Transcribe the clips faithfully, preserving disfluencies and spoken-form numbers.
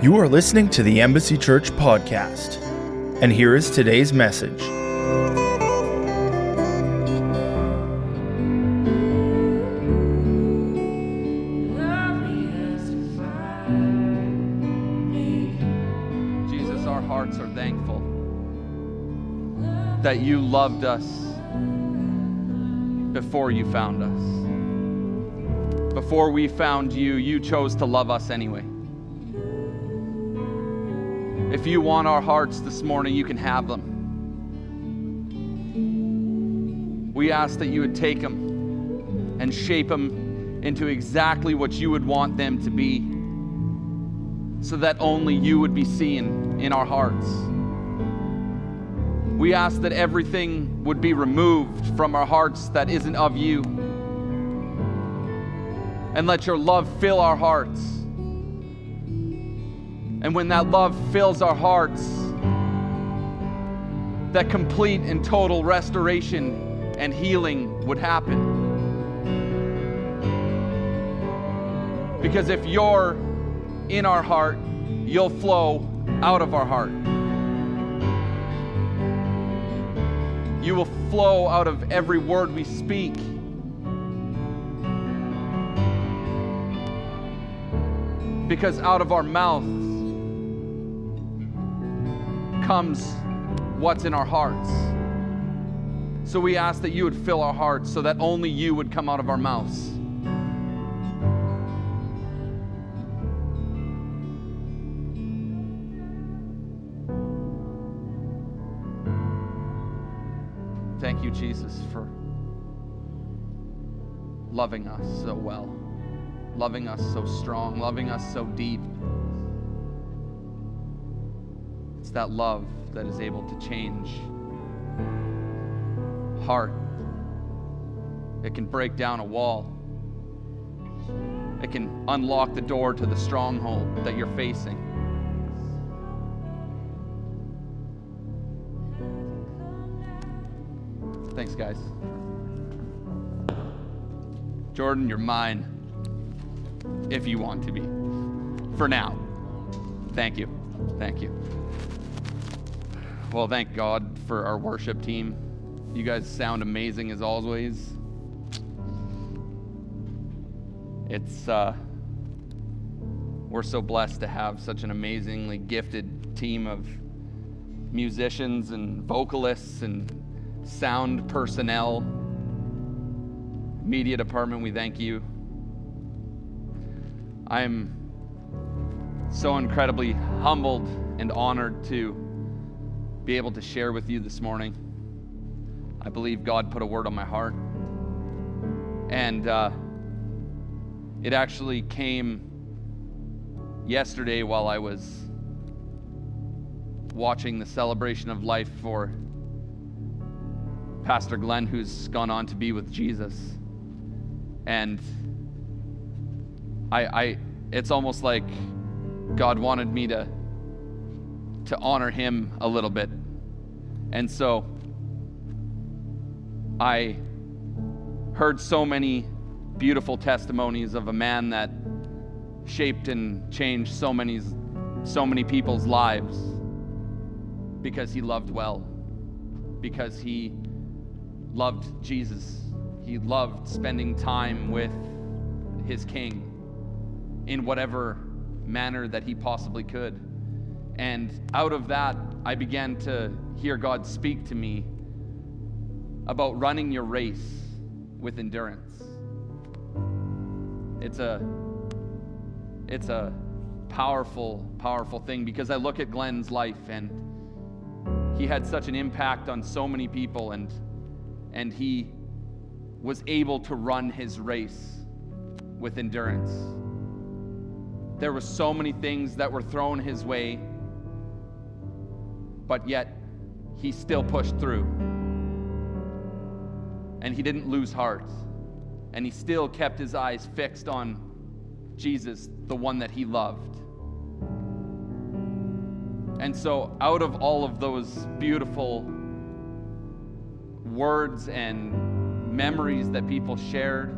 You are listening to the Embassy Church podcast, and here is today's message. Jesus, our hearts are thankful that you loved us before you found us. Before we found you, you chose to love us anyway. If you want our hearts this morning, you can have them. We ask that you would take them and shape them into exactly what you would want them to be, so that only you would be seen in our hearts. We ask that everything would be removed from our hearts that isn't of you, and let your love fill our hearts. And when that love fills our hearts, that complete and total restoration and healing would happen. Because if you're in our heart, you'll flow out of our heart. You will flow out of every word we speak. Because out of our mouths comes what's in our hearts. So we ask that you would fill our hearts so that only you would come out of our mouths. Thank you, Jesus, for loving us so well, loving us so strong, loving us so deep. It's that love that is able to change heart. It can break down a wall. It can unlock the door to the stronghold that you're facing. Thanks, guys. Jordan, you're mine if you want to be. For now. Thank you. Thank you. Well, thank God for our worship team. You guys sound amazing as always. It's, uh, we're so blessed to have such an amazingly gifted team of musicians and vocalists and sound personnel. Media department, we thank you. I'm so incredibly humbled and honored to be able to share with you this morning. I believe God put a word on my heart, and uh, it actually came yesterday while I was watching the celebration of life for Pastor Glenn, who's gone on to be with Jesus. And I, I it's almost like God wanted me to to honor him a little bit. And so I heard so many beautiful testimonies of a man that shaped and changed so many, so many people's lives because he loved well, because he loved Jesus. He loved spending time with his King in whatever manner that he possibly could. And out of that, I began to hear God speak to me about running your race with endurance. It's a, it's a powerful, powerful thing, because I look at Glenn's life, and he had such an impact on so many people, and and he was able to run his race with endurance. There were so many things that were thrown his way, but yet he still pushed through. And he didn't lose heart. And he still kept his eyes fixed on Jesus, the one that he loved. And so out of all of those beautiful words and memories that people shared,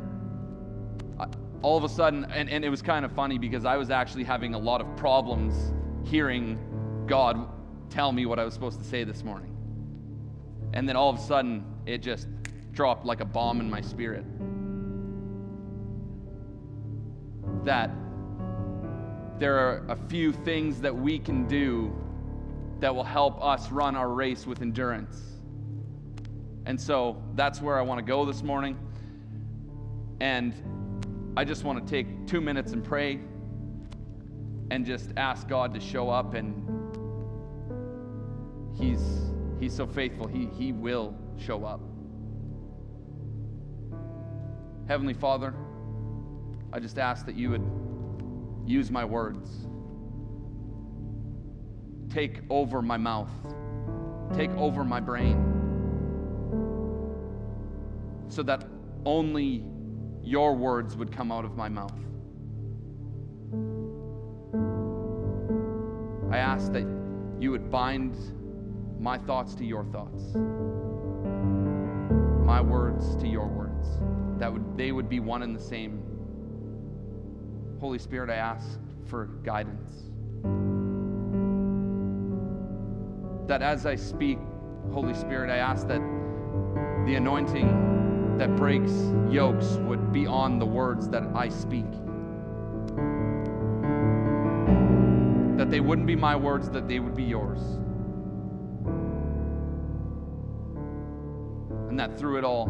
all of a sudden, and, and it was kind of funny because I was actually having a lot of problems hearing God tell me what I was supposed to say this morning. And then all of a sudden, it just dropped like a bomb in my spirit. That there are a few things that we can do that will help us run our race with endurance. And so that's where I want to go this morning. And I just want to take two minutes and pray and just ask God to show up, and He's He's so faithful. He He will show up. Heavenly Father, I just ask that you would use my words. Take over my mouth. Take over my brain. So that only your words would come out of my mouth. I ask that you would bind my thoughts to your thoughts, my words to your words, that would they would be one and the same. Holy Spirit, I ask for guidance. That as I speak, Holy Spirit, I ask that the anointing that breaks yokes would be on the words that I speak. That they wouldn't be my words, that they would be yours. And that through it all,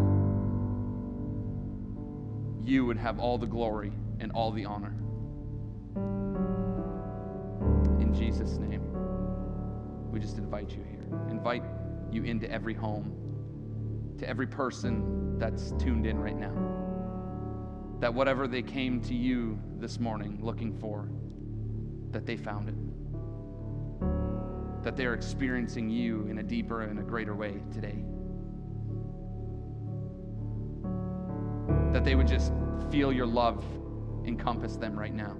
you would have all the glory and all the honor. In Jesus' name, we just invite you here. Invite you into every home, to every person that's tuned in right now. That whatever they came to you this morning looking for, that they found it. That they're experiencing you in a deeper and a greater way today. That they would just feel your love encompass them right now.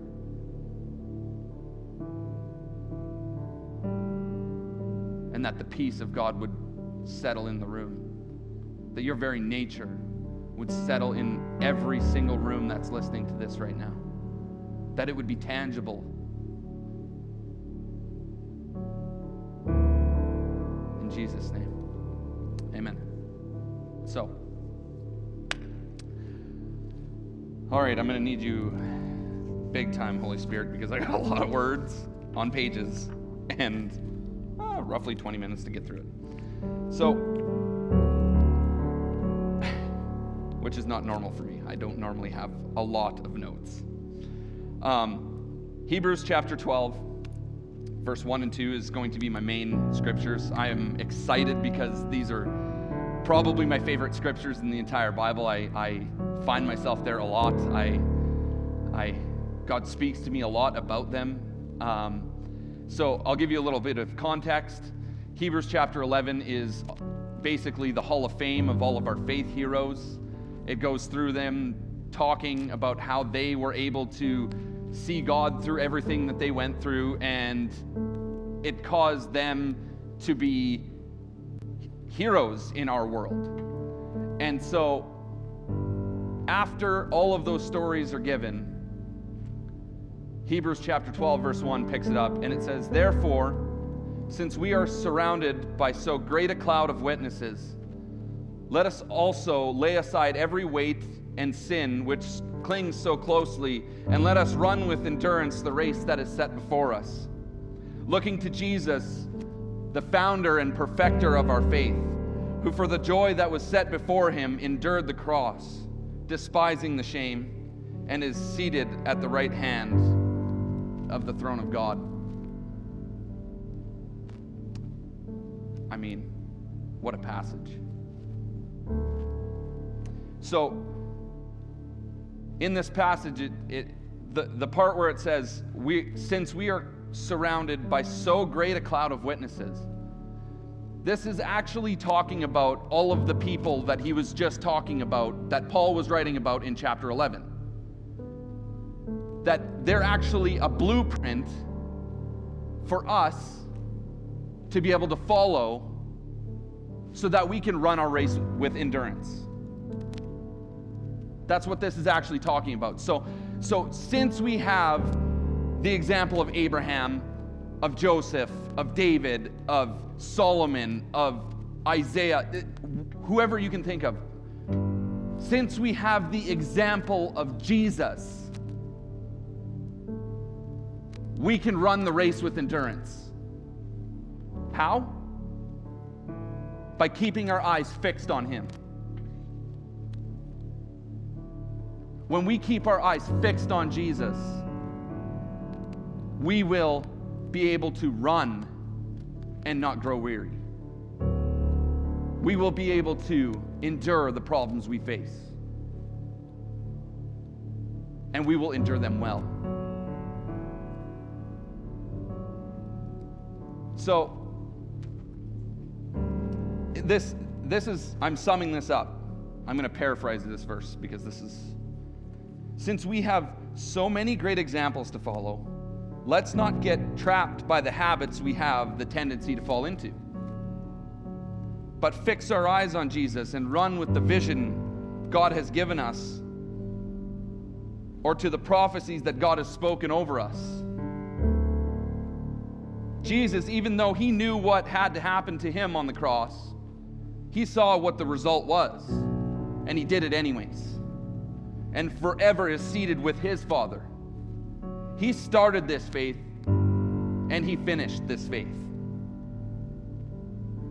And that the peace of God would settle in the room. That your very nature would settle in every single room that's listening to this right now. That it would be tangible. In Jesus' name. Amen. So, all right, I'm going to need you big time, Holy Spirit, because I got a lot of words on pages and uh, roughly twenty minutes to get through it. So, which is not normal for me. I don't normally have a lot of notes. Um, Hebrews chapter twelve, verse one and two is going to be my main scriptures. I am excited because these are probably my favorite scriptures in the entire Bible. I, I find myself there a lot. I, I, God speaks to me a lot about them. Um, so I'll give you a little bit of context. Hebrews chapter eleven is basically the hall of fame of all of our faith heroes. It goes through them talking about how they were able to see God through everything that they went through, and it caused them to be heroes in our world. And so after all of those stories are given, Hebrews chapter twelve, verse one picks it up, and it says, "Therefore, since we are surrounded by so great a cloud of witnesses, let us also lay aside every weight and sin which clings so closely, and let us run with endurance the race that is set before us, looking to Jesus, the founder and perfecter of our faith, who for the joy that was set before him endured the cross, despising the shame, and is seated at the right hand of the throne of God." I mean, what a passage. So, in this passage, it, it the, the part where it says, "We since we are surrounded by so great a cloud of witnesses," this is actually talking about all of the people that he was just talking about, that Paul was writing about in chapter eleven. That they're actually a blueprint for us to be able to follow so that we can run our race with endurance. That's what this is actually talking about. So, so since we have the example of Abraham, of Joseph, of David, of Solomon, of Isaiah, whoever you can think of, since we have the example of Jesus, we can run the race with endurance. How? By keeping our eyes fixed on him. When we keep our eyes fixed on Jesus, we will be able to run and not grow weary. We will be able to endure the problems we face. And we will endure them well. So, this this is, I'm summing this up. I'm going to paraphrase this verse because this is, since we have so many great examples to follow, let's not get trapped by the habits we have the tendency to fall into, but fix our eyes on Jesus and run with the vision God has given us, or to the prophecies that God has spoken over us. Jesus, even though he knew what had to happen to him on the cross, he saw what the result was, and he did it anyways, and forever is seated with his Father. He started this faith, and he finished this faith.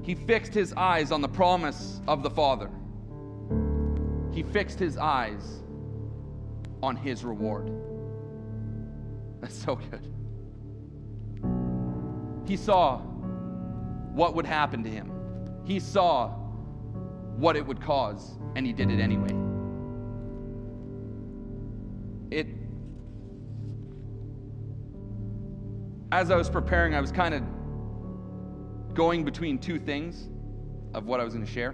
He fixed his eyes on the promise of the Father. He fixed his eyes on his reward. That's so good. He saw what would happen to him. He saw what it would cause, and he did it anyway. It, as I was preparing, I was kind of going between two things of what I was going to share.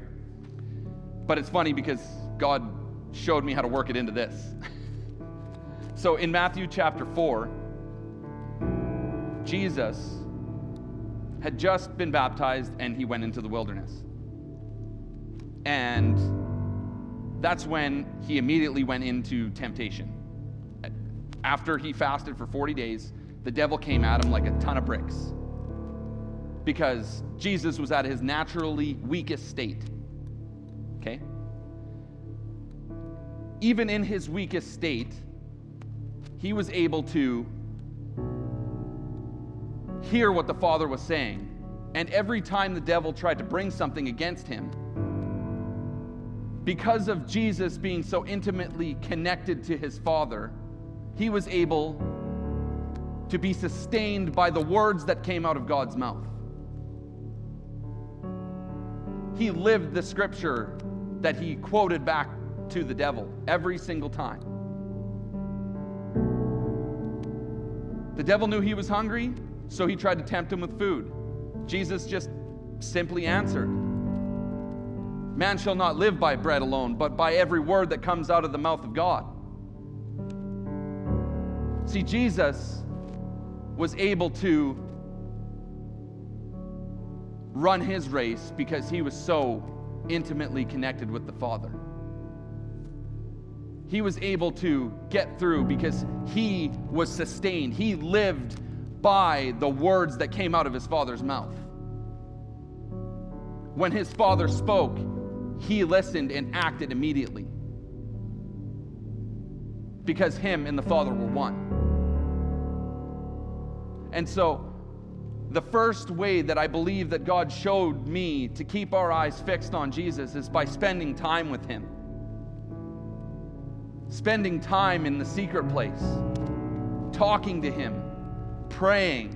But it's funny because God showed me how to work it into this. So in Matthew chapter four, Jesus had just been baptized and he went into the wilderness. And that's when he immediately went into temptation. After he fasted for forty days, the devil came at him like a ton of bricks, because Jesus was at his naturally weakest state, okay? Even in his weakest state, he was able to hear what the Father was saying. And every time the devil tried to bring something against him, because of Jesus being so intimately connected to his Father, he was able to be sustained by the words that came out of God's mouth. He lived the scripture that he quoted back to the devil every single time. The devil knew he was hungry, so he tried to tempt him with food. Jesus just simply answered, "Man shall not live by bread alone, but by every word that comes out of the mouth of God." See, Jesus was able to run his race because he was so intimately connected with the Father. He was able to get through because he was sustained. He lived by the words that came out of his Father's mouth. When his Father spoke, he listened and acted immediately, because him and the Father were one. And so the first way that I believe that God showed me to keep our eyes fixed on Jesus is by spending time with him. Spending time in the secret place, talking to him, praying,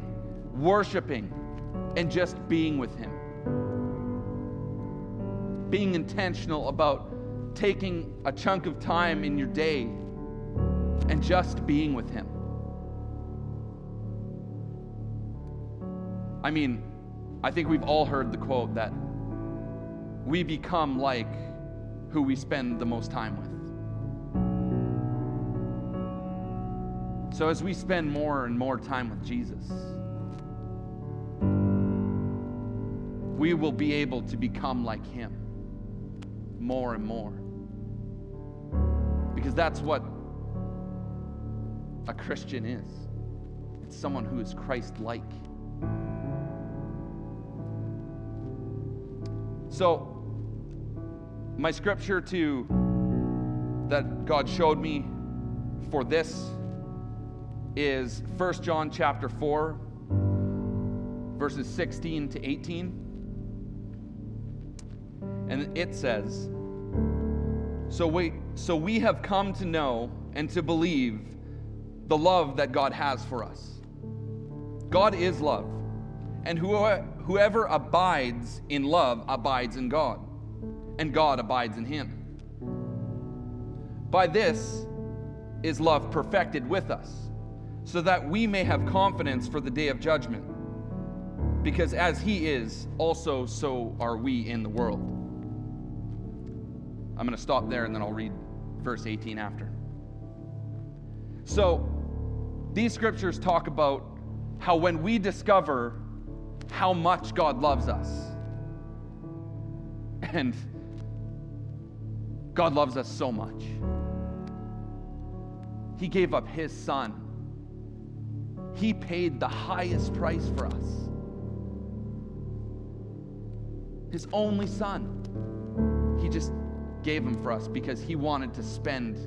worshiping, and just being with him. Being intentional about taking a chunk of time in your day and just being with him. I mean, I think we've all heard the quote that we become like who we spend the most time with. So as we spend more and more time with Jesus, we will be able to become like him more and more, Because that's what a Christian is. It's someone who is Christ-like. So, my scripture to that God showed me for this is First John chapter four, verses sixteen to eighteen. And it says, so we, so we have come to know and to believe the love that God has for us. God is love, and whoever, whoever abides in love abides in God, and God abides in him. By this is love perfected with us, so that we may have confidence for the day of judgment, because as he is, also so are we in the world. I'm going to stop there and then I'll read verse eighteen after. So these scriptures talk about how when we discover how much God loves us, and God loves us so much, he gave up his son. He paid the highest price for us. His only son. He just gave him for us because he wanted to spend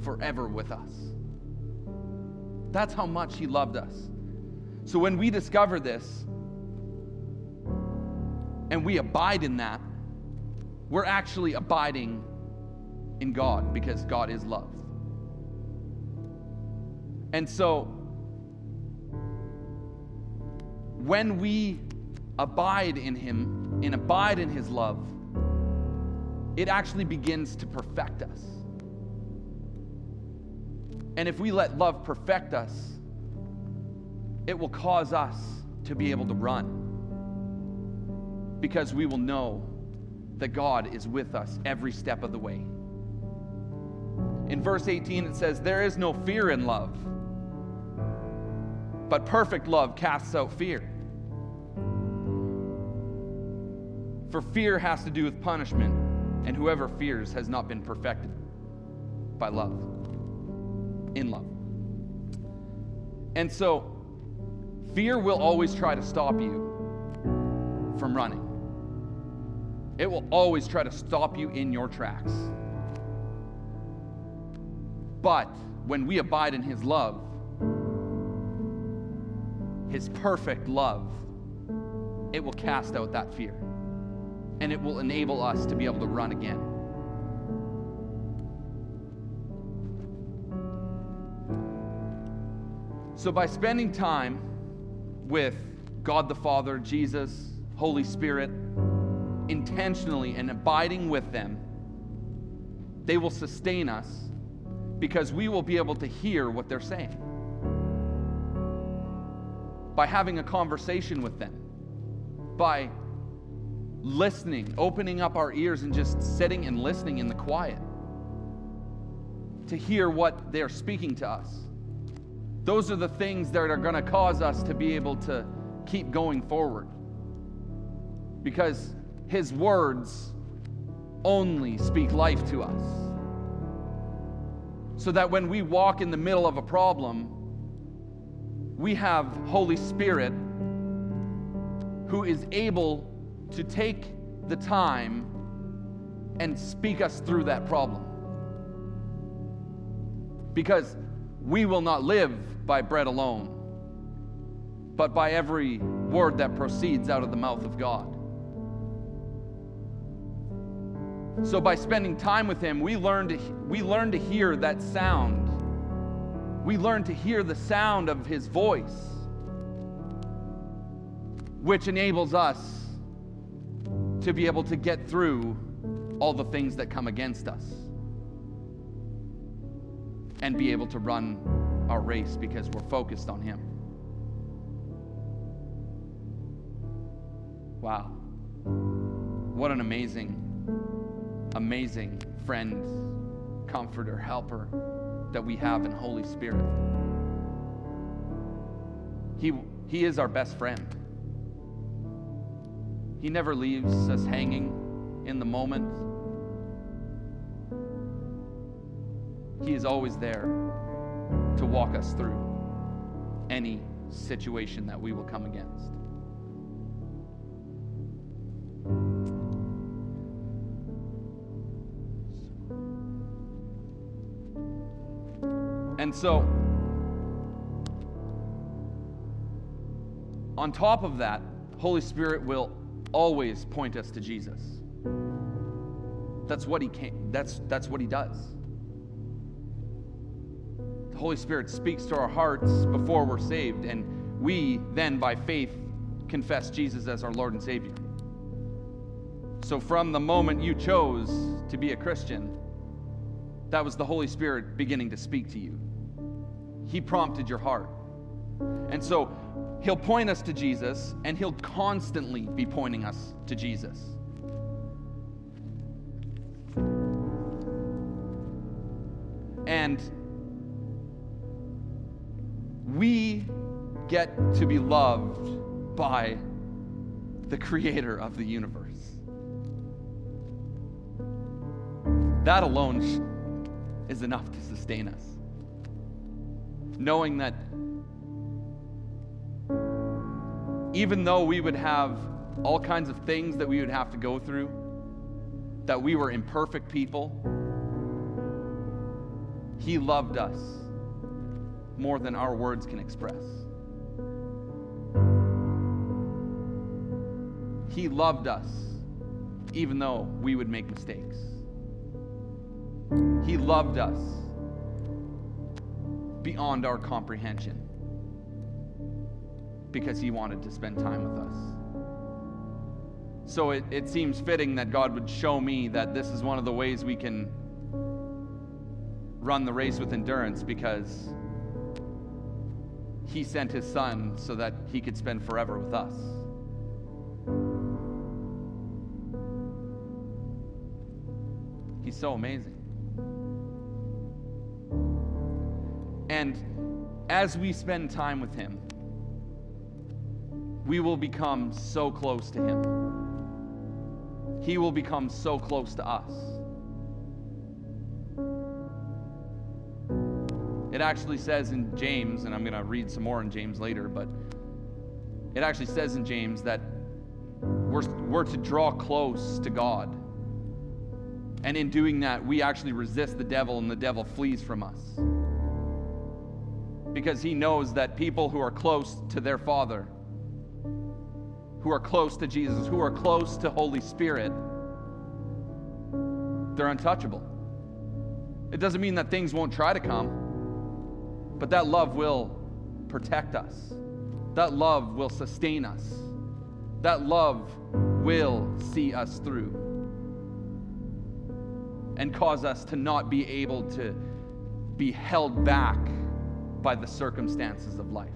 forever with us. That's how much he loved us. So when we discover this and we abide in that, we're actually abiding in God because God is love. And so when we abide in him and abide in his love, it actually begins to perfect us. And if we let love perfect us, it will cause us to be able to run, because we will know that God is with us every step of the way. In verse eighteen, it says, there is no fear in love, but perfect love casts out fear. For fear has to do with punishment. And whoever fears has not been perfected by love, in love. And so, fear will always try to stop you from running. It will always try to stop you in your tracks. But when we abide in his love, his perfect love, it will cast out that fear. And it will enable us to be able to run again. So by spending time with God the Father, Jesus, Holy Spirit, intentionally and abiding with them, they will sustain us because we will be able to hear what they're saying. By having a conversation with them, by listening, opening up our ears and just sitting and listening in the quiet to hear what they're speaking to us. Those are the things that are going to cause us to be able to keep going forward, because his words only speak life to us, so that when we walk in the middle of a problem, we have Holy Spirit who is able to take the time and speak us through that problem. Because we will not live by bread alone, but by every word that proceeds out of the mouth of God. So by spending time with him, we learn to, we learn to hear that sound. We learn to hear the sound of his voice, which enables us to be able to get through all the things that come against us and be able to run our race because we're focused on him. Wow. What an amazing, amazing friend, comforter, helper that we have in Holy Spirit. He, he is our best friend. He never leaves us hanging in the moment. He is always there to walk us through any situation that we will come against. And so, on top of that, Holy Spirit will always point us to Jesus. That's what he came, that's that's what he does. The Holy Spirit speaks to our hearts before we're saved, and we then by faith confess Jesus as our Lord and Savior. So from the moment you chose to be a Christian, that was the Holy Spirit beginning to speak to you. He prompted your heart. And so he'll point us to Jesus, and he'll constantly be pointing us to Jesus. And we get to be loved by the Creator of the universe. That alone is enough to sustain us. Knowing that even though we would have all kinds of things that we would have to go through, that we were imperfect people, he loved us more than our words can express. He loved us even though we would make mistakes. He loved us beyond our comprehension, because he wanted to spend time with us. So it, it seems fitting that God would show me that this is one of the ways we can run the race with endurance, because he sent his son so that he could spend forever with us. He's so amazing. And as we spend time with him, we will become so close to him. He will become so close to us. It actually says in James, and I'm going to read some more in James later, but it actually says in James that we're, we're to draw close to God. And in doing that, we actually resist the devil, and the devil flees from us. Because he knows that people who are close to their Father, who are close to Jesus, who are close to Holy Spirit, they're untouchable. It doesn't mean that things won't try to come, but that love will protect us. That love will sustain us. That love will see us through and cause us to not be able to be held back by the circumstances of life.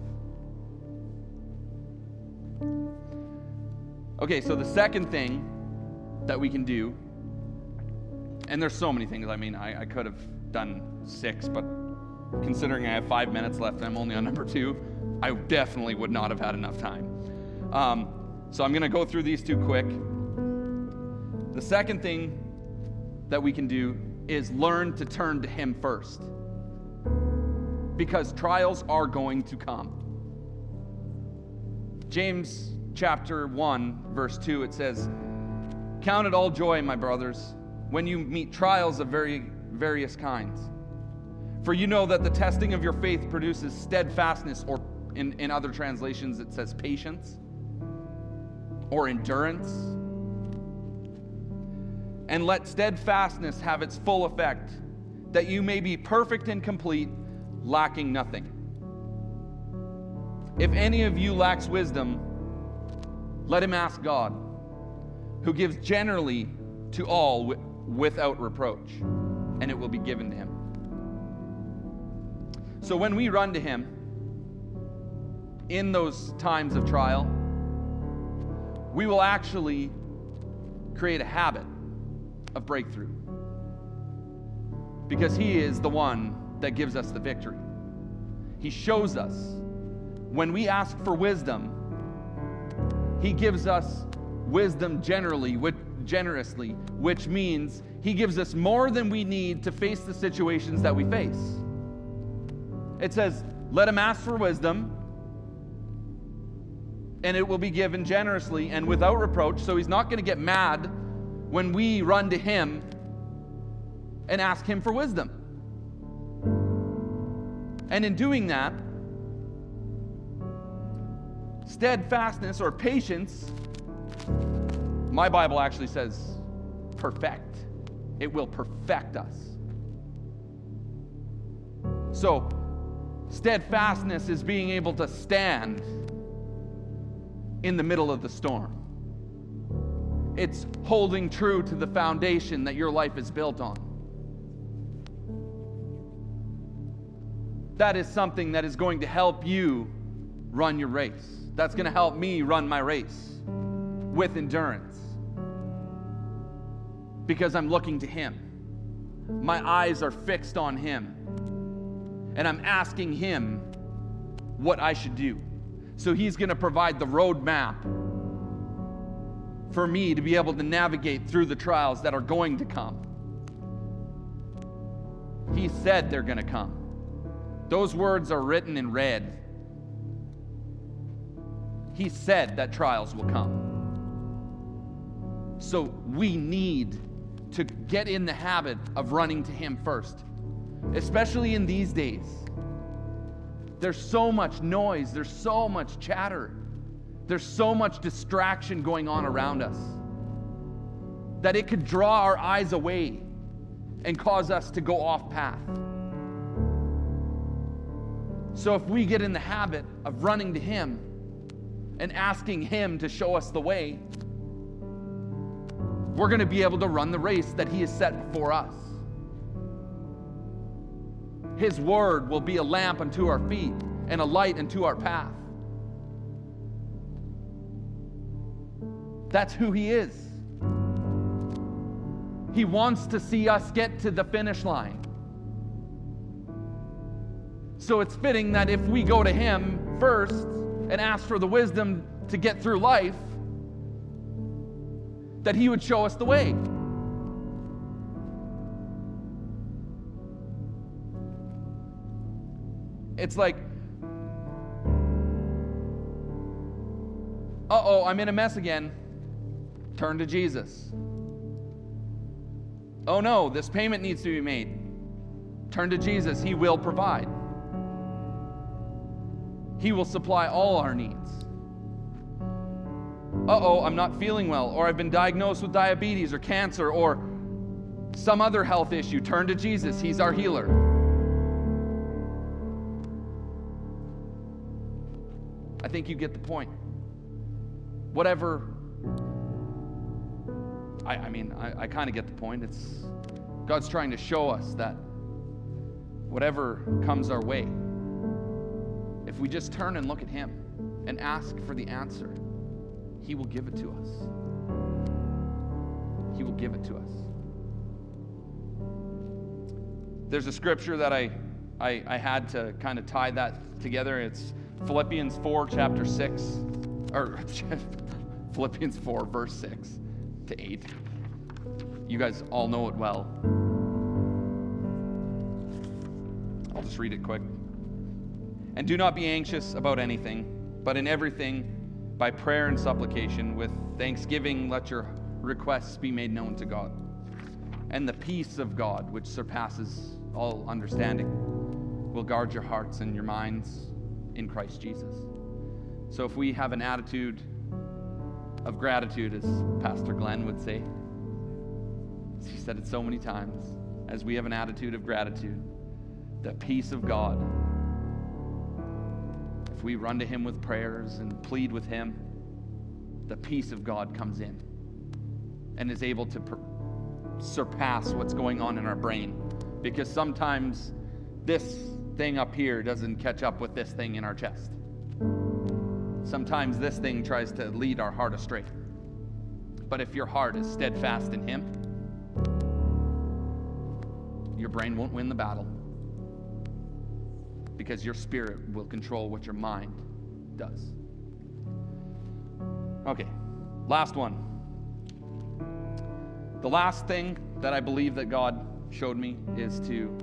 Okay, so the second thing that we can do, and there's so many things, I mean, I, I could have done six, but considering I have five minutes left and I'm only on number two, I definitely would not have had enough time. Um, so I'm going to go through these two quick. The second thing that we can do is learn to turn to him first, because trials are going to come. James chapter one, verse two, it says, "Count it all joy, my brothers, when you meet trials of very various kinds. For you know that the testing of your faith produces steadfastness," or in, in other translations it says patience or endurance. "And let steadfastness have its full effect, that you may be perfect and complete, lacking nothing. If any of you lacks wisdom, let him ask God, who gives generally to all w- without reproach, and it will be given to him." So when we run to him in those times of trial, we will actually create a habit of breakthrough, because he is the one that gives us the victory. He shows us when we ask for wisdom. He gives us wisdom generally, which, generously, which means he gives us more than we need to face the situations that we face. It says, let him ask for wisdom, and it will be given generously and without reproach. So he's not going to get mad when we run to him and ask him for wisdom. And in doing that, steadfastness or patience, my Bible actually says perfect. It will perfect us. So, steadfastness is being able to stand in the middle of the storm. It's holding true to the foundation that your life is built on. That is something that is going to help you run your race. That's going to help me run my race with endurance, because I'm looking to him. My eyes are fixed on him, and I'm asking him what I should do. So he's going to provide the roadmap for me to be able to navigate through the trials that are going to come. He said they're going to come. Those words are written in red. He said that trials will come. So we need to get in the habit of running to him first, especially in these days. There's so much noise. There's so much chatter. There's so much distraction going on around us that it could draw our eyes away and cause us to go off path. So if we get in the habit of running to him and asking him to show us the way, we're going to be able to run the race that he has set before us. His word will be a lamp unto our feet and a light unto our path. That's who he is. He wants to see us get to the finish line. So it's fitting that if we go to him first and ask for the wisdom to get through life, that he would show us the way. It's like, uh-oh, I'm in a mess again. Turn to Jesus. Oh no, this payment needs to be made. Turn to Jesus. He will provide. He will supply all our needs. Uh-oh, I'm not feeling well, or I've been diagnosed with diabetes or cancer or some other health issue. Turn to Jesus. He's our healer. I think you get the point. Whatever, I, I mean, I, I kind of get the point. It's God's trying to show us that whatever comes our way, if we just turn and look at him and ask for the answer, he will give it to us. He will give it to us. There's a scripture that I, I, I had to kind of tie that together. It's Philippians four, chapter six, or Philippians four, verse six to eight. You guys all know it well. I'll just read it quick. And do not be anxious about anything, but in everything, by prayer and supplication, with thanksgiving, let your requests be made known to God. And the peace of God, which surpasses all understanding, will guard your hearts and your minds in Christ Jesus. So if we have an attitude of gratitude, as Pastor Glenn would say, he said it so many times, as we have an attitude of gratitude, the peace of God, if we run to him with prayers and plead with him, the peace of God comes in and is able to per- surpass what's going on in our brain, because sometimes this thing up here doesn't catch up with this thing in our chest. Sometimes this thing tries to lead our heart astray. But if your heart is steadfast in him, your brain won't win the battle, because your spirit will control what your mind does. Okay, last one. The last thing that I believe that God showed me is to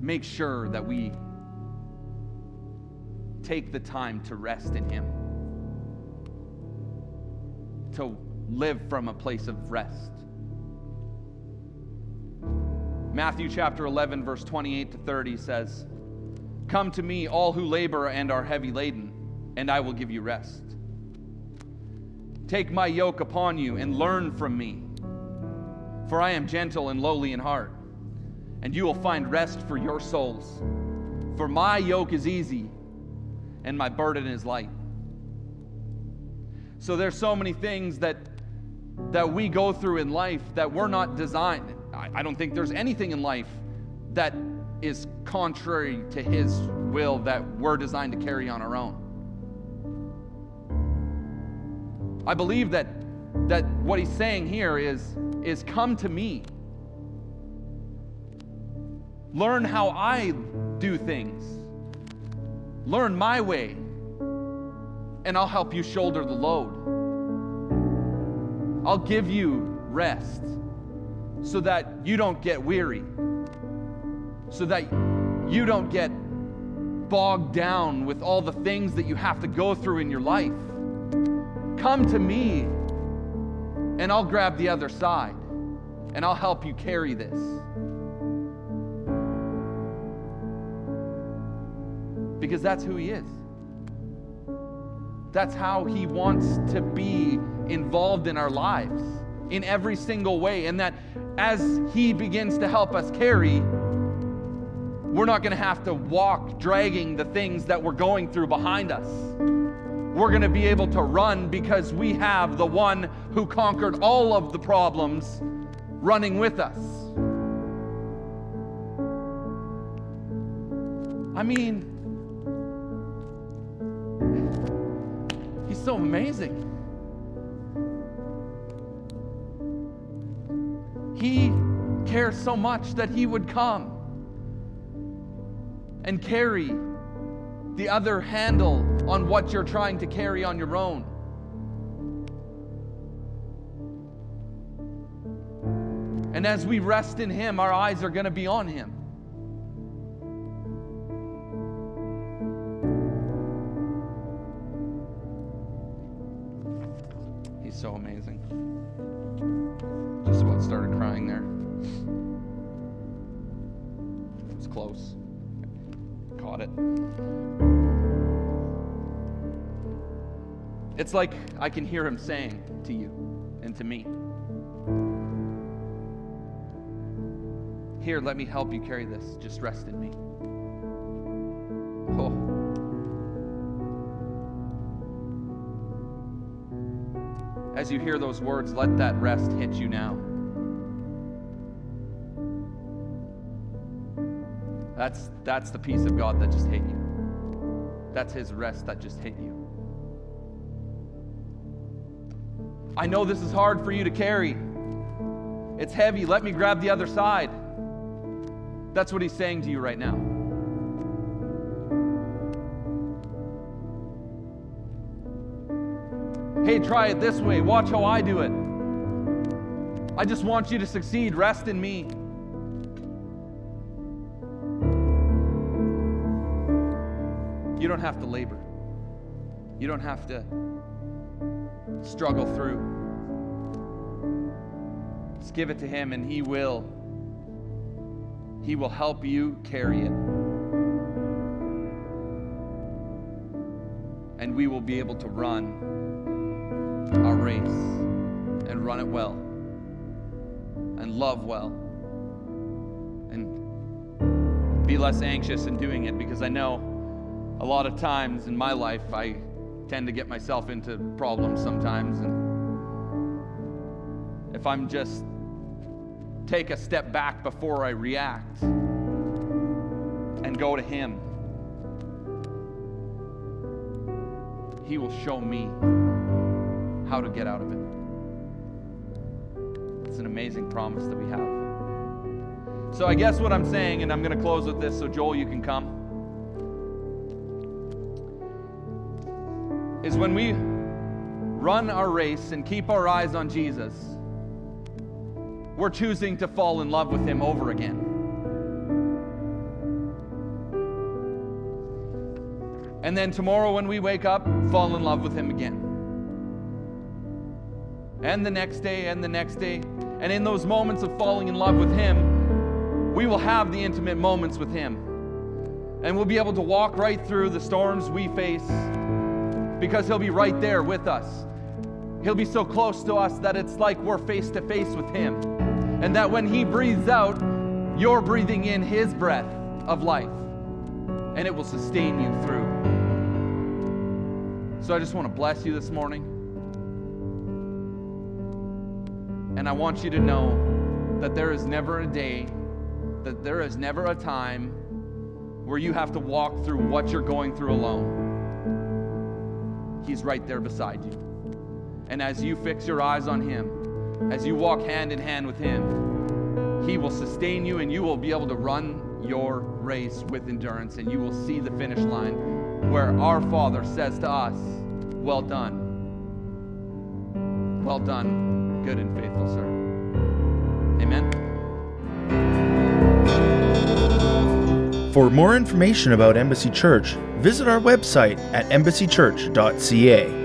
make sure that we take the time to rest in Him, to live from a place of rest. Matthew chapter eleven, verse twenty-eight to thirty says, "Come to me, all who labor and are heavy laden, and I will give you rest. Take my yoke upon you and learn from me, for I am gentle and lowly in heart, and you will find rest for your souls. For my yoke is easy and my burden is light." So there's so many things that that we go through in life that we're not designed. I, I don't think there's anything in life that is contrary to His will that we're designed to carry on our own. I believe that that what He's saying here is, is come to me. Learn how I do things. Learn my way, and I'll help you shoulder the load. I'll give you rest so that you don't get weary, so that you don't get bogged down with all the things that you have to go through in your life. Come to me, and I'll grab the other side, and I'll help you carry this. Because that's who He is. That's how He wants to be involved in our lives in every single way. And that as He begins to help us carry, we're not going to have to walk dragging the things that we're going through behind us. We're going to be able to run because we have the one who conquered all of the problems running with us. I mean, He's so amazing. He cares so much that He would come and carry the other handle on what you're trying to carry on your own. And as we rest in Him, our eyes are going to be on Him. So amazing. Just about started crying there. It was close. Caught it. It's like I can hear Him saying to you and to me, "Here, let me help you carry this. Just rest in me." Oh. As you hear those words, let that rest hit you now. That's, that's the peace of God that just hit you. That's His rest that just hit you. I know this is hard for you to carry. It's heavy. Let me grab the other side. That's what He's saying to you right now. Hey, try it this way. Watch how I do it. I just want you to succeed. Rest in me. You don't have to labor. You don't have to struggle through. Just give it to Him, and He will. He will help you carry it. And we will be able to run our race and run it well and love well and be less anxious in doing it, because I know a lot of times in my life I tend to get myself into problems sometimes, and if I'm just take a step back before I react and go to Him, He will show me how to get out of it. It's an amazing promise that we have. So I guess what I'm saying, and I'm going to close with this, so Joel, you can come, is when we run our race and keep our eyes on Jesus, we're choosing to fall in love with Him over again. And then tomorrow when we wake up, fall in love with Him again. And the next day, and the next day. And in those moments of falling in love with Him, we will have the intimate moments with Him. And we'll be able to walk right through the storms we face because He'll be right there with us. He'll be so close to us that it's like we're face to face with Him. And that when He breathes out, you're breathing in His breath of life. And it will sustain you through. So I just want to bless you this morning. And I want you to know that there is never a day, that there is never a time where you have to walk through what you're going through alone. He's right there beside you. And as you fix your eyes on Him, as you walk hand in hand with Him, He will sustain you and you will be able to run your race with endurance, and you will see the finish line where our Father says to us, "Well done. Well done, good and faithful servant." Amen. For more information about Embassy Church, visit our website at embassy church dot c a.